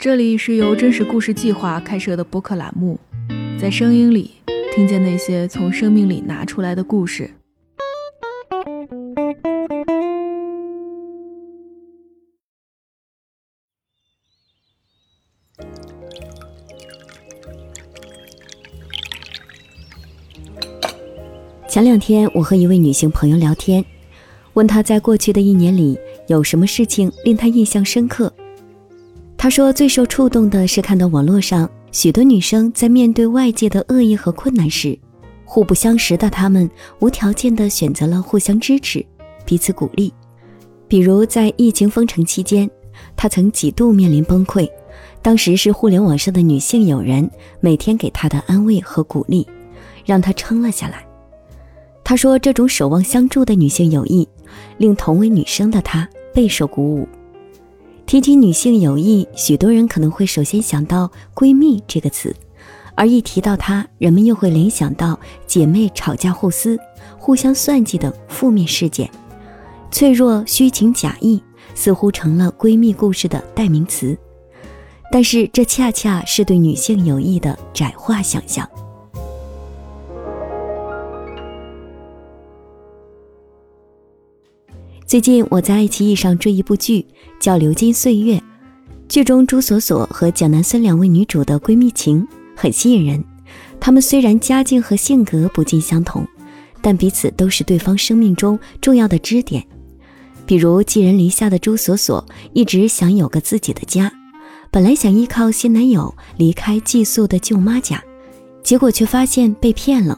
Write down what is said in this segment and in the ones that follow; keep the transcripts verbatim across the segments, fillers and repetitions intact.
这里是由真实故事计划开设的播客栏目，在声音里听见那些从生命里拿出来的故事。前两天我和一位女性朋友聊天，问她在过去的一年里有什么事情令她印象深刻。她说最受触动的是看到网络上许多女生在面对外界的恶意和困难时，互不相识的她们无条件地选择了互相支持，彼此鼓励。比如在疫情封城期间，她曾几度面临崩溃，当时是互联网上的女性友人每天给她的安慰和鼓励，让她撑了下来。她说这种守望相助的女性友谊令同为女生的她备受鼓舞。提起女性友谊，许多人可能会首先想到闺蜜这个词，而一提到她，人们又会联想到姐妹吵架互撕、互相算计等负面事件。脆弱、虚情假意似乎成了闺蜜故事的代名词，但是这恰恰是对女性友谊的窄化想象。最近我在爱奇艺上追一部剧，叫《流金岁月》，剧中朱锁锁和蒋南孙两位女主的闺蜜情很吸引人。她们虽然家境和性格不尽相同，但彼此都是对方生命中重要的支点。比如寄人篱下的朱锁锁一直想有个自己的家，本来想依靠新男友离开寄宿的舅妈家，结果却发现被骗了。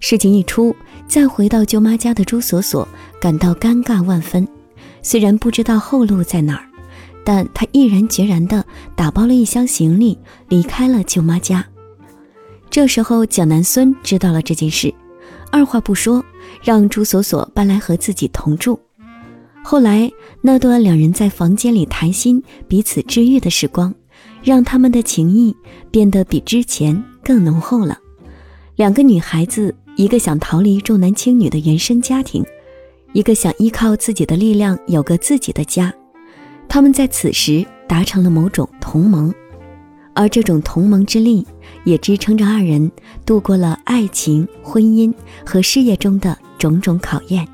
事情一出，再回到舅妈家的朱锁锁感到尴尬万分，虽然不知道后路在哪儿，但她毅然决然地打包了一箱行李离开了舅妈家。这时候蒋南孙知道了这件事，二话不说让朱锁锁搬来和自己同住。后来那段两人在房间里谈心彼此治愈的时光，让他们的情谊变得比之前更浓厚了。两个女孩子，一个想逃离重男轻女的原生家庭，一个想依靠自己的力量有个自己的家，他们在此时达成了某种同盟，而这种同盟之力也支撑着二人度过了爱情、婚姻和事业中的种种考验。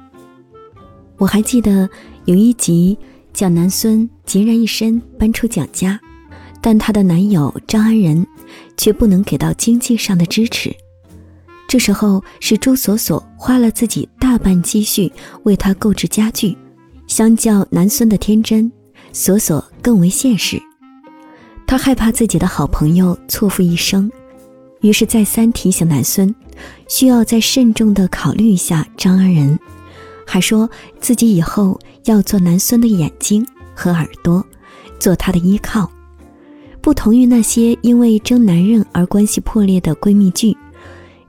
我还记得有一集，蒋南孙孑然一身搬出蒋家，但她的男友张安仁却不能给到经济上的支持。这时候是朱锁锁花了自己大半积蓄为她购置家具，相较南孙的天真，锁锁更为现实。她害怕自己的好朋友错付一生，于是再三提醒南孙，需要再慎重地考虑一下张安仁，还说自己以后要做南孙的眼睛和耳朵，做她的依靠。不同于那些因为争男人而关系破裂的闺蜜剧，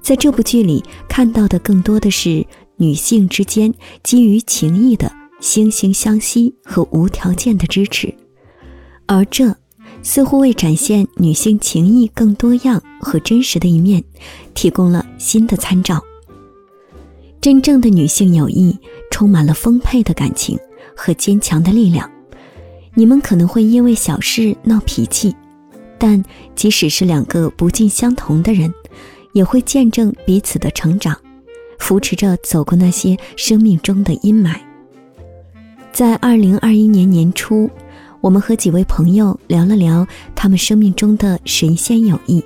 在这部剧里看到的更多的是女性之间基于情谊的惺惺相惜和无条件的支持，而这似乎为展现女性情谊更多样和真实的一面提供了新的参照。真正的女性友谊充满了丰沛的感情和坚强的力量。你们可能会因为小事闹脾气，但即使是两个不尽相同的人，也会见证彼此的成长，扶持着走过那些生命中的阴霾。在二零二一年年初，我们和几位朋友聊了聊他们生命中的神仙友谊，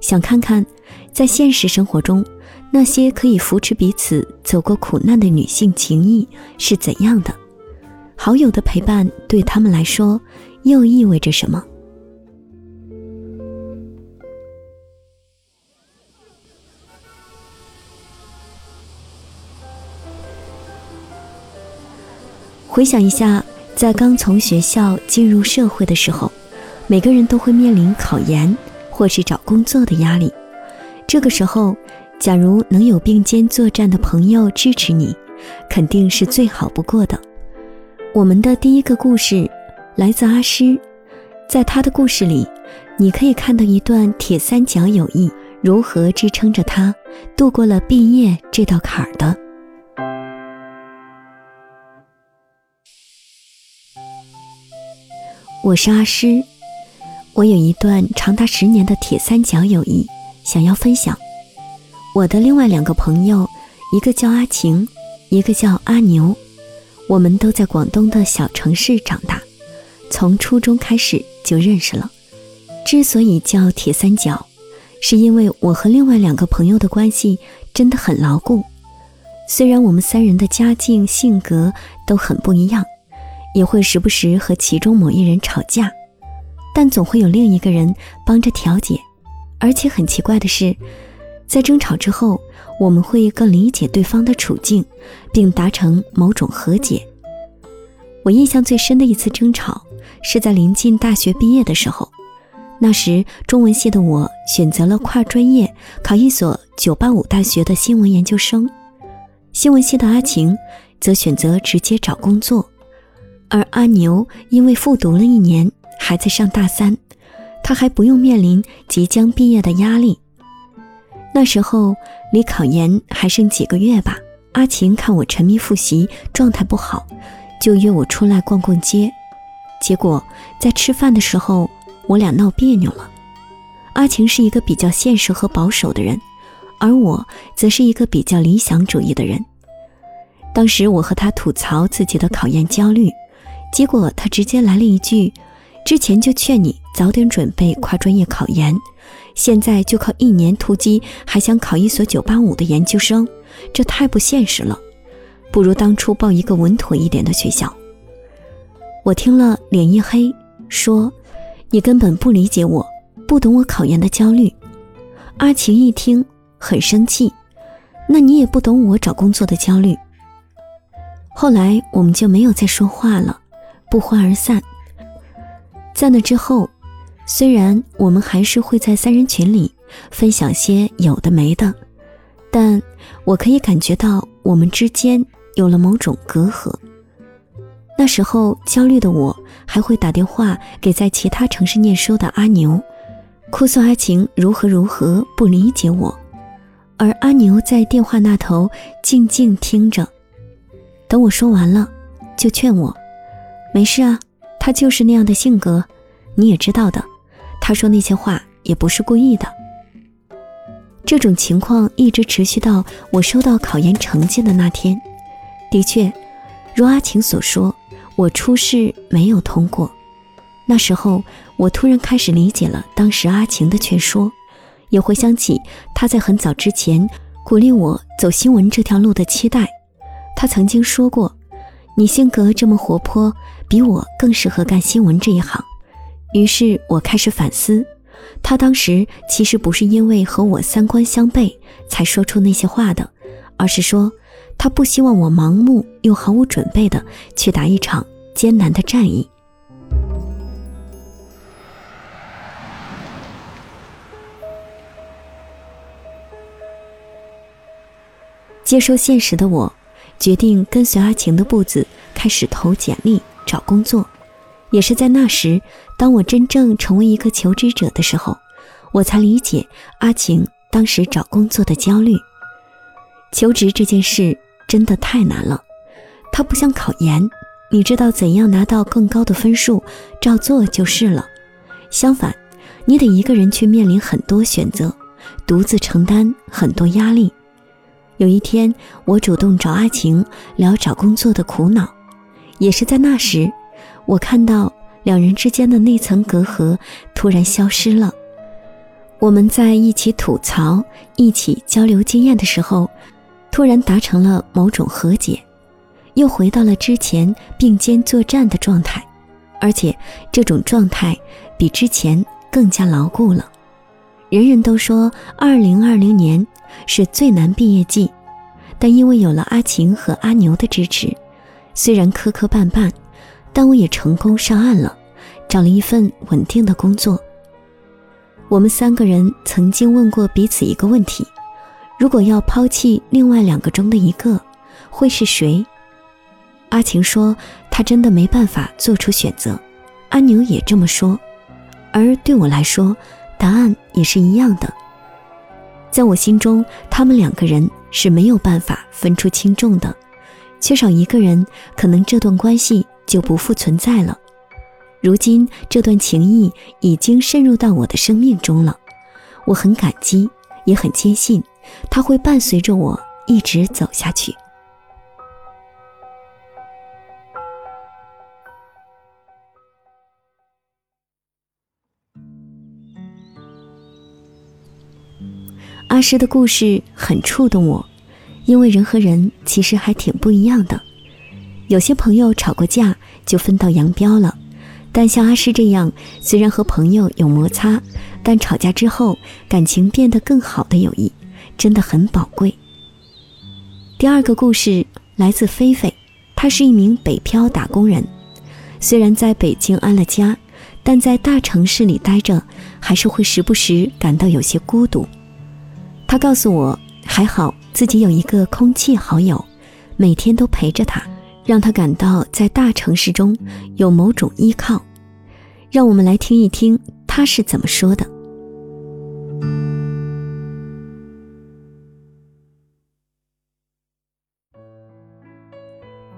想看看在现实生活中那些可以扶持彼此走过苦难的女性情谊是怎样的，好友的陪伴对他们来说又意味着什么。回想一下，在刚从学校进入社会的时候，每个人都会面临考研或是找工作的压力。这个时候，假如能有并肩作战的朋友支持你，肯定是最好不过的。我们的第一个故事来自阿诗，在她的故事里，你可以看到一段铁三角友谊如何支撑着她度过了毕业这道坎儿的。我是阿诗，我有一段长达十年的铁三角友谊想要分享。我的另外两个朋友，一个叫阿晴，一个叫阿牛，我们都在广东的小城市长大，从初中开始就认识了。之所以叫铁三角，是因为我和另外两个朋友的关系真的很牢固。虽然我们三人的家境性格都很不一样，也会时不时和其中某一人吵架，但总会有另一个人帮着调解。而且很奇怪的是，在争吵之后，我们会更理解对方的处境，并达成某种和解。我印象最深的一次争吵是在临近大学毕业的时候，那时中文系的我选择了跨专业考一所九八五大学的新闻研究生，新闻系的阿晴则选择直接找工作，而阿牛因为复读了一年还在上大三，他还不用面临即将毕业的压力。那时候离考研还剩几个月吧，阿晴看我沉迷复习，状态不好，就约我出来逛逛街。结果在吃饭的时候，我俩闹别扭了。阿晴是一个比较现实和保守的人，而我则是一个比较理想主义的人。当时我和他吐槽自己的考研焦虑，结果他直接来了一句，之前就劝你早点准备跨专业考研，现在就靠一年突击还想考一所九八五的研究生，这太不现实了，不如当初报一个稳妥一点的学校。我听了脸一黑，说你根本不理解我，不懂我考研的焦虑。阿晴一听很生气，那你也不懂我找工作的焦虑。后来我们就没有再说话了，不欢而散。在那之后，虽然我们还是会在三人群里分享些有的没的，但我可以感觉到我们之间有了某种隔阂。那时候焦虑的我还会打电话给在其他城市念书的阿牛，哭诉阿晴如何如何不理解我，而阿牛在电话那头静静听着，等我说完了就劝我，没事啊，他就是那样的性格，你也知道的，他说那些话也不是故意的。这种情况一直持续到我收到考研成绩的那天。的确如阿晴所说，我初试没有通过。那时候我突然开始理解了当时阿晴的劝说，也回想起她在很早之前鼓励我走新闻这条路的期待。她曾经说过，你性格这么活泼，比我更适合干新闻这一行。于是我开始反思，她当时其实不是因为和我三观相悖才说出那些话的，而是说她不希望我盲目又毫无准备地去打一场艰难的战役。接受现实的我决定跟随阿晴的步子开始投简历找工作。也是在那时，当我真正成为一个求职者的时候，我才理解阿晴当时找工作的焦虑。求职这件事真的太难了，它不像考研，你知道怎样拿到更高的分数，照做就是了。相反，你得一个人去面临很多选择，独自承担很多压力。有一天，我主动找阿晴聊找工作的苦恼，也是在那时，我看到两人之间的那层隔阂突然消失了。我们在一起吐槽，一起交流经验的时候，突然达成了某种和解，又回到了之前并肩作战的状态，而且这种状态比之前更加牢固了。人人都说二零二零年是最难毕业季，但因为有了阿晴和阿牛的支持，虽然磕磕绊绊，但我也成功上岸了，找了一份稳定的工作。我们三个人曾经问过彼此一个问题，如果要抛弃另外两个中的一个，会是谁？阿晴说她真的没办法做出选择，阿牛也这么说，而对我来说，答案也是一样的。在我心中，他们两个人是没有办法分出轻重的，缺少一个人，可能这段关系就不复存在了。如今这段情谊已经渗入到我的生命中了，我很感激，也很坚信它会伴随着我一直走下去。阿诗的故事很触动我，因为人和人其实还挺不一样的。有些朋友吵过架就分道扬镳了，但像阿诗这样，虽然和朋友有摩擦，但吵架之后感情变得更好的友谊真的很宝贵。第二个故事来自菲菲，她是一名北漂打工人，虽然在北京安了家，但在大城市里待着还是会时不时感到有些孤独。她告诉我，还好自己有一个空气好友，每天都陪着她，让她感到在大城市中有某种依靠。让我们来听一听她是怎么说的。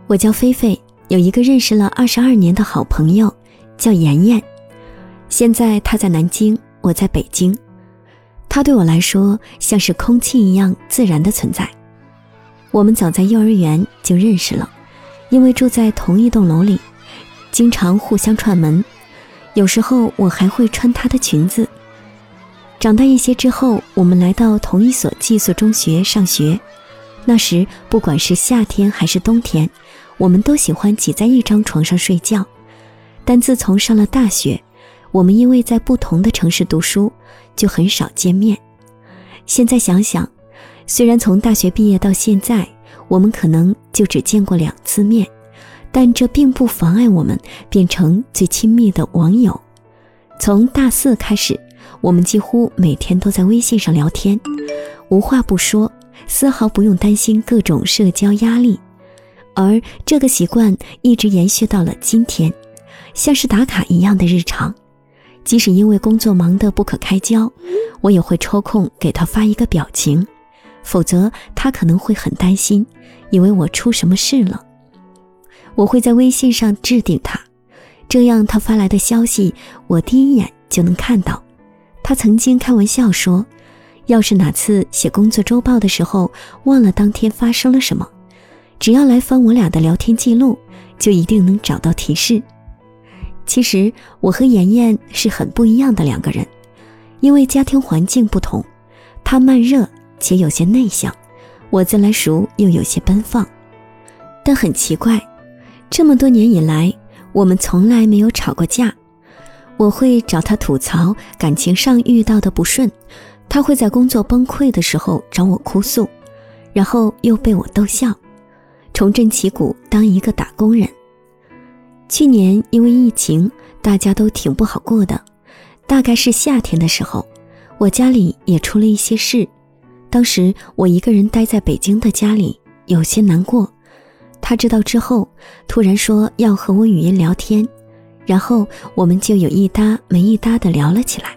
我叫菲菲，有一个认识了二十二年的好朋友叫妍妍，现在她在南京，我在北京。她对我来说像是空气一样自然的存在。我们早在幼儿园就认识了，因为住在同一栋楼里，经常互相串门，有时候我还会穿她的裙子。长大一些之后，我们来到同一所寄宿中学上学，那时不管是夏天还是冬天，我们都喜欢挤在一张床上睡觉。但自从上了大学，我们因为在不同的城市读书，就很少见面。现在想想，虽然从大学毕业到现在，我们可能就只见过两次面，但这并不妨碍我们变成最亲密的网友。从大四开始，我们几乎每天都在微信上聊天，无话不说，丝毫不用担心各种社交压力。而这个习惯一直延续到了今天，像是打卡一样的日常。即使因为工作忙得不可开交，我也会抽空给他发一个表情，否则他可能会很担心，以为我出什么事了。我会在微信上置顶他，这样他发来的消息我第一眼就能看到。他曾经开玩笑说，要是哪次写工作周报的时候忘了当天发生了什么，只要来翻我俩的聊天记录，就一定能找到提示。其实我和妍妍是很不一样的两个人，因为家庭环境不同，她慢热且有些内向，我自来熟又有些奔放。但很奇怪，这么多年以来，我们从来没有吵过架。我会找她吐槽感情上遇到的不顺，他会在工作崩溃的时候找我哭诉，然后又被我逗笑，重振旗鼓当一个打工人。去年因为疫情，大家都挺不好过的，大概是夏天的时候，我家里也出了一些事。当时我一个人待在北京的家里，有些难过。他知道之后，突然说要和我语音聊天，然后我们就有一搭没一搭地聊了起来。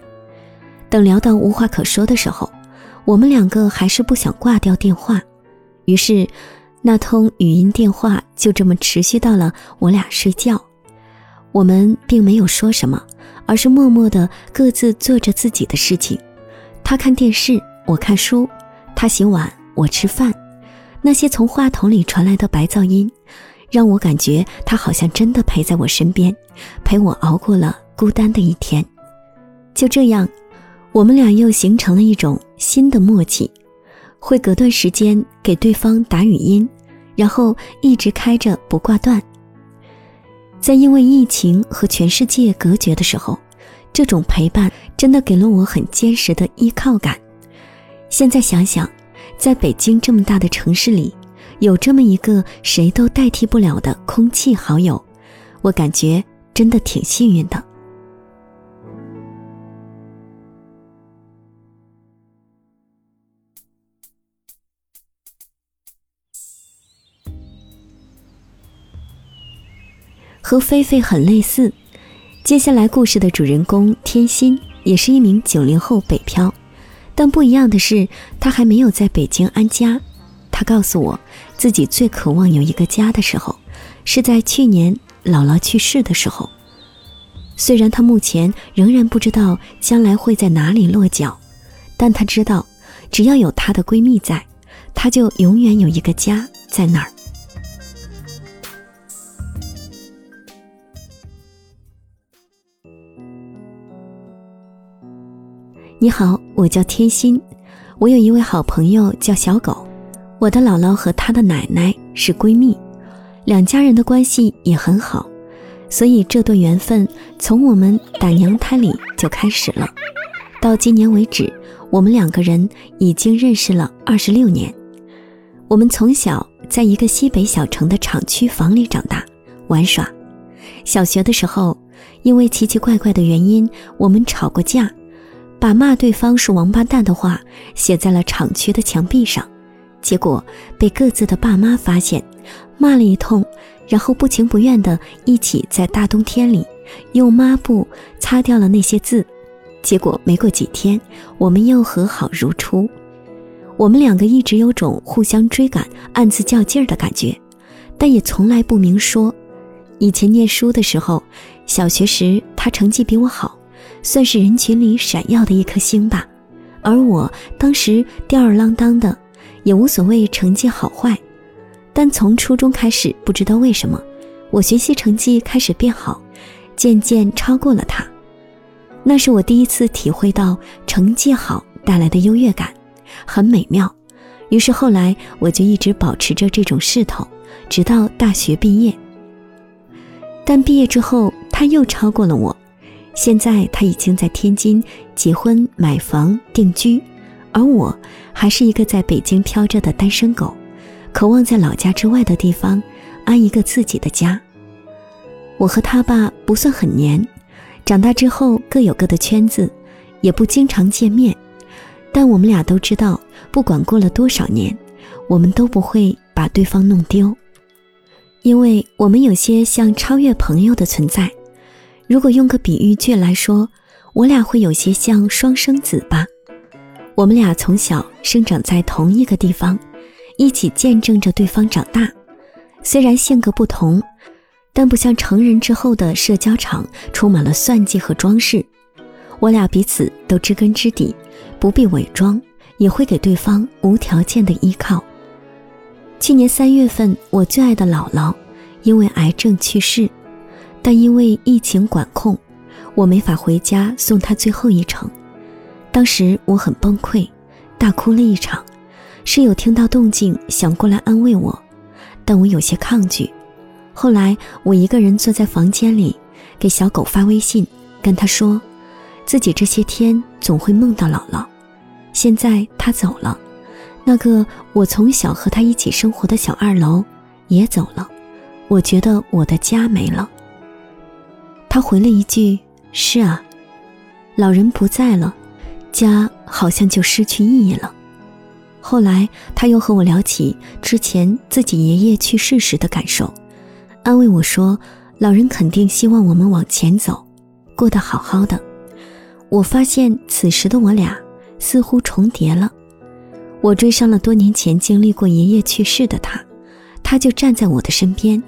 等聊到无话可说的时候，我们两个还是不想挂掉电话，于是那通语音电话就这么持续到了我俩睡觉。我们并没有说什么，而是默默地各自做着自己的事情。他看电视，我看书，他洗碗，我吃饭。那些从话筒里传来的白噪音，让我感觉他好像真的陪在我身边，陪我熬过了孤单的一天。就这样，我们俩又形成了一种新的默契，会隔段时间给对方打语音，然后一直开着不挂断。在因为疫情和全世界隔绝的时候，这种陪伴真的给了我很坚实的依靠感。现在想想，在北京这么大的城市里，有这么一个谁都代替不了的空气好友，我感觉真的挺幸运的。和菲菲很类似，接下来故事的主人公天心也是一名九零后北漂，但不一样的是，他还没有在北京安家。他告诉我，自己最渴望有一个家的时候，是在去年姥姥去世的时候。虽然他目前仍然不知道将来会在哪里落脚，但他知道只要有他的闺蜜在，他就永远有一个家在那儿。你好，我叫天心，我有一位好朋友叫小狗，我的姥姥和她的奶奶是闺蜜，两家人的关系也很好，所以这段缘分从我们打娘胎里就开始了。到今年为止，我们两个人已经认识了二十六年。我们从小在一个西北小城的厂区房里长大，玩耍。小学的时候，因为奇奇怪怪的原因，我们吵过架，把骂对方是王八蛋的话写在了厂区的墙壁上，结果被各自的爸妈发现，骂了一通，然后不情不愿地一起在大冬天里用抹布擦掉了那些字，结果没过几天，我们又和好如初。我们两个一直有种互相追赶、暗自较劲儿的感觉，但也从来不明说。以前念书的时候，小学时他成绩比我好，算是人群里闪耀的一颗星吧，而我当时吊儿郎当的，也无所谓成绩好坏。但从初中开始，不知道为什么，我学习成绩开始变好，渐渐超过了他。那是我第一次体会到成绩好带来的优越感，很美妙。于是后来我就一直保持着这种势头，直到大学毕业。但毕业之后，他又超过了我。现在他已经在天津结婚买房定居，而我还是一个在北京飘着的单身狗，渴望在老家之外的地方安一个自己的家。我和他爸不算很黏，长大之后各有各的圈子，也不经常见面，但我们俩都知道，不管过了多少年，我们都不会把对方弄丢，因为我们有些像超越朋友的存在。如果用个比喻句来说，我俩会有些像双生子吧。我们俩从小生长在同一个地方，一起见证着对方长大。虽然性格不同，但不像成人之后的社交场充满了算计和装饰。我俩彼此都知根知底，不必伪装，也会给对方无条件的依靠。去年三月份，我最爱的姥姥因为癌症去世，但因为疫情管控，我没法回家送他最后一程。当时我很崩溃，大哭了一场。室友听到动静想过来安慰我，但我有些抗拒。后来我一个人坐在房间里，给小狗发微信，跟他说自己这些天总会梦到姥姥。现在他走了，那个我从小和他一起生活的小二楼也走了，我觉得我的家没了。他回了一句，是啊，老人不在了，家好像就失去意义了。后来他又和我聊起之前自己爷爷去世时的感受，安慰我说老人肯定希望我们往前走，过得好好的。我发现此时的我俩似乎重叠了，我追上了多年前经历过爷爷去世的他，他就站在我的身边，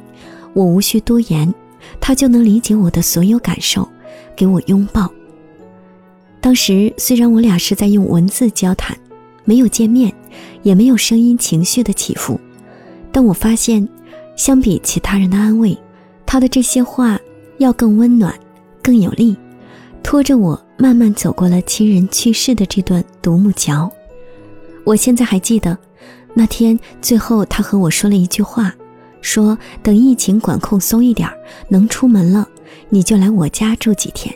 我无需多言，他就能理解我的所有感受，给我拥抱。当时虽然我俩是在用文字交谈，没有见面，也没有声音情绪的起伏，但我发现相比其他人的安慰，他的这些话要更温暖，更有力，拖着我慢慢走过了亲人去世的这段独木桥。我现在还记得那天最后他和我说了一句话，说等疫情管控松一点，能出门了，你就来我家住几天。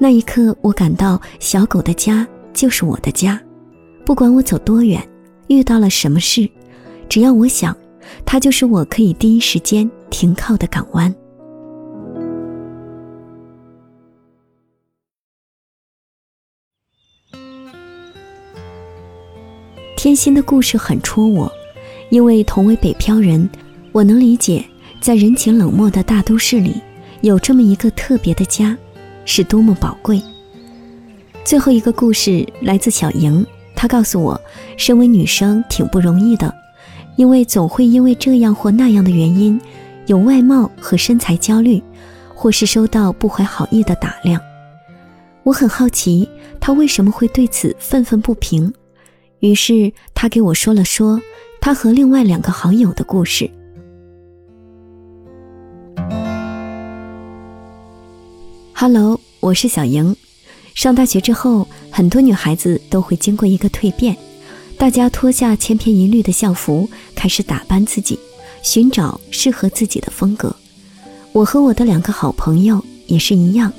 那一刻我感到小狗的家就是我的家，不管我走多远，遇到了什么事，只要我想，它就是我可以第一时间停靠的港湾。天心的故事很戳我，因为同为北漂人，我能理解在人情冷漠的大都市里有这么一个特别的家是多么宝贵。最后一个故事来自小莹，她告诉我身为女生挺不容易的，因为总会因为这样或那样的原因有外貌和身材焦虑，或是收到不怀好意的打量。我很好奇他为什么会对此愤愤不平，于是他给我说了说他和另外两个好友的故事。哈喽，我是小莹。上大学之后，很多女孩子都会经过一个蜕变，大家脱下千篇一律的校服，开始打扮自己，寻找适合自己的风格。我和我的两个好朋友也是一样。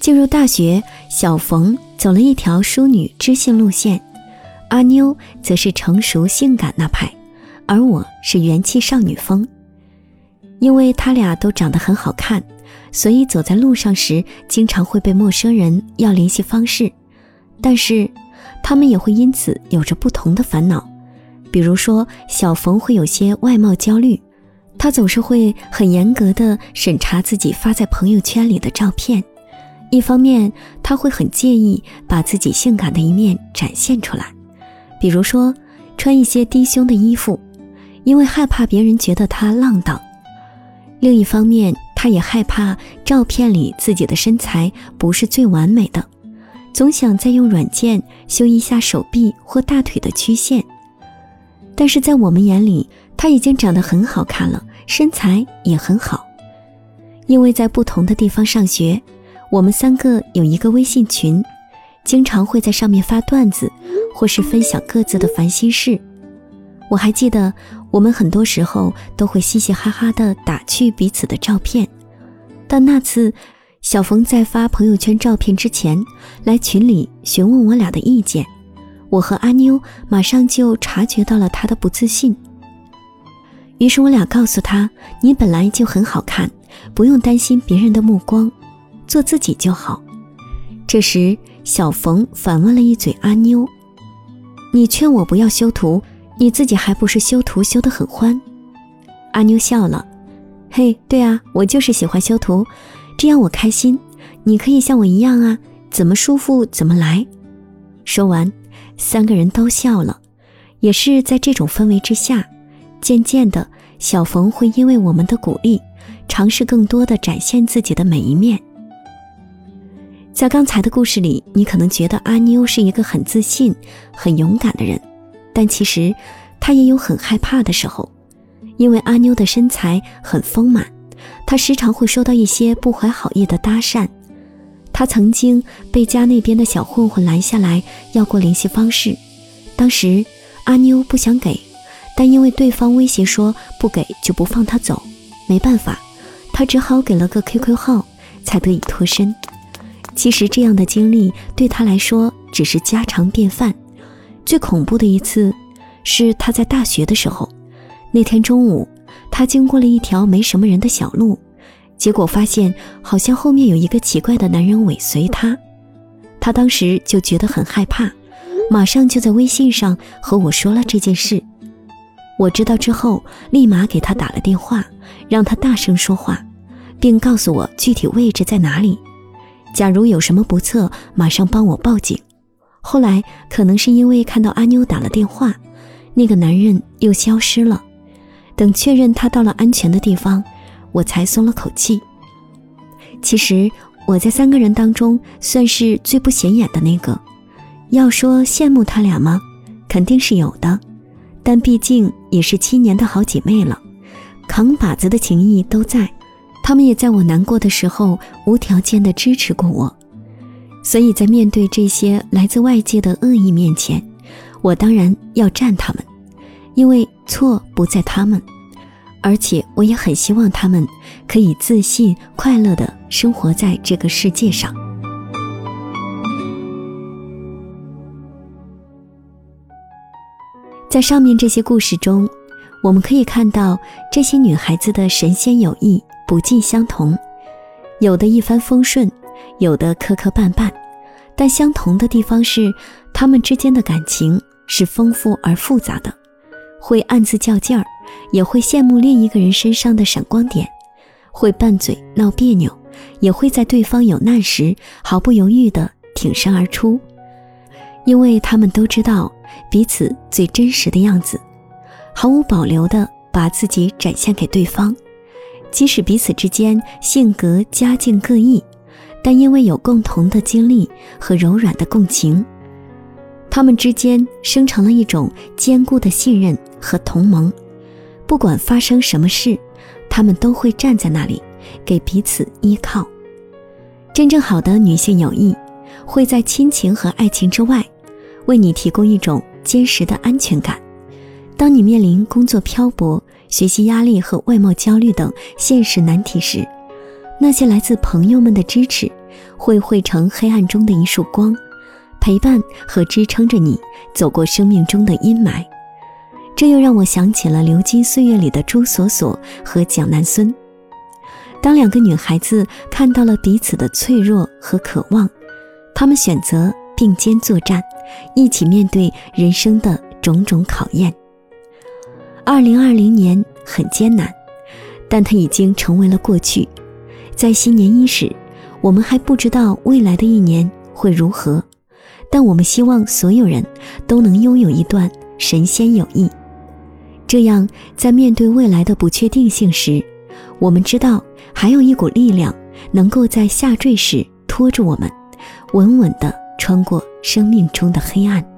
进入大学，小冯走了一条淑女知性路线，阿妞则是成熟性感那派，而我是元气少女风。因为他俩都长得很好看，所以走在路上时经常会被陌生人要联系方式，但是他们也会因此有着不同的烦恼。比如说，小冯会有些外貌焦虑，他总是会很严格地审查自己发在朋友圈里的照片。一方面，他会很介意把自己性感的一面展现出来，比如说穿一些低胸的衣服，因为害怕别人觉得他浪荡。另一方面，他也害怕照片里自己的身材不是最完美的，总想再用软件修一下手臂或大腿的曲线。但是在我们眼里，他已经长得很好看了，身材也很好。因为在不同的地方上学，我们三个有一个微信群，经常会在上面发段子，或是分享各自的烦心事。我还记得我们很多时候都会嘻嘻哈哈地打趣彼此的照片，但那次小冯在发朋友圈照片之前来群里询问我俩的意见，我和阿妞马上就察觉到了他的不自信。于是我俩告诉他，你本来就很好看，不用担心别人的目光，做自己就好。这时小冯反问了一嘴阿妞，你劝我不要修图，你自己还不是修图修得很欢？阿妞笑了，嘿，对啊，我就是喜欢修图，这样我开心，你可以像我一样啊，怎么舒服怎么来。说完，三个人都笑了。也是在这种氛围之下，渐渐的，小冯会因为我们的鼓励，尝试更多的展现自己的每一面。在刚才的故事里，你可能觉得阿妞是一个很自信、很勇敢的人，但其实她也有很害怕的时候。因为阿妞的身材很丰满，她时常会收到一些不怀好意的搭讪。她曾经被家那边的小混混拦下来要过联系方式，当时阿妞不想给，但因为对方威胁说不给就不放她走，没办法，她只好给了个 Q Q 号才得以脱身。其实这样的经历对她来说只是家常便饭。最恐怖的一次是他在大学的时候，那天中午他经过了一条没什么人的小路，结果发现好像后面有一个奇怪的男人尾随他。他当时就觉得很害怕，马上就在微信上和我说了这件事。我知道之后立马给他打了电话，让他大声说话，并告诉我具体位置在哪里，假如有什么不测马上帮我报警。后来可能是因为看到阿妞打了电话，那个男人又消失了。等确认他到了安全的地方，我才松了口气。其实我在三个人当中算是最不显眼的那个，要说羡慕他俩吗？肯定是有的，但毕竟也是七年的好姐妹了，扛把子的情谊都在，他们也在我难过的时候无条件地支持过我。所以在面对这些来自外界的恶意面前，我当然要站他们，因为错不在他们，而且我也很希望他们可以自信快乐地生活在这个世界上。在上面这些故事中，我们可以看到这些女孩子的神仙有异，不尽相同，有的一帆风顺，有的磕磕绊绊，但相同的地方是，他们之间的感情是丰富而复杂的，会暗自较劲儿，也会羡慕另一个人身上的闪光点，会拌嘴闹别扭，也会在对方有难时毫不犹豫地挺身而出，因为他们都知道彼此最真实的样子，毫无保留地把自己展现给对方，即使彼此之间性格家境各异，但因为有共同的经历和柔软的共情，他们之间生成了一种坚固的信任和同盟。不管发生什么事，他们都会站在那里，给彼此依靠。真正好的女性友谊，会在亲情和爱情之外，为你提供一种坚实的安全感。当你面临工作漂泊、学习压力和外貌焦虑等现实难题时，那些来自朋友们的支持，会汇成黑暗中的一束光，陪伴和支撑着你走过生命中的阴霾。这又让我想起了《流金岁月》里的朱锁锁和蒋南孙。当两个女孩子看到了彼此的脆弱和渴望，她们选择并肩作战，一起面对人生的种种考验。二零二零年很艰难，但它已经成为了过去。在新年伊始，我们还不知道未来的一年会如何，但我们希望所有人都能拥有一段神仙友谊。这样，在面对未来的不确定性时，我们知道还有一股力量能够在下坠时拖住我们，稳稳地穿过生命中的黑暗。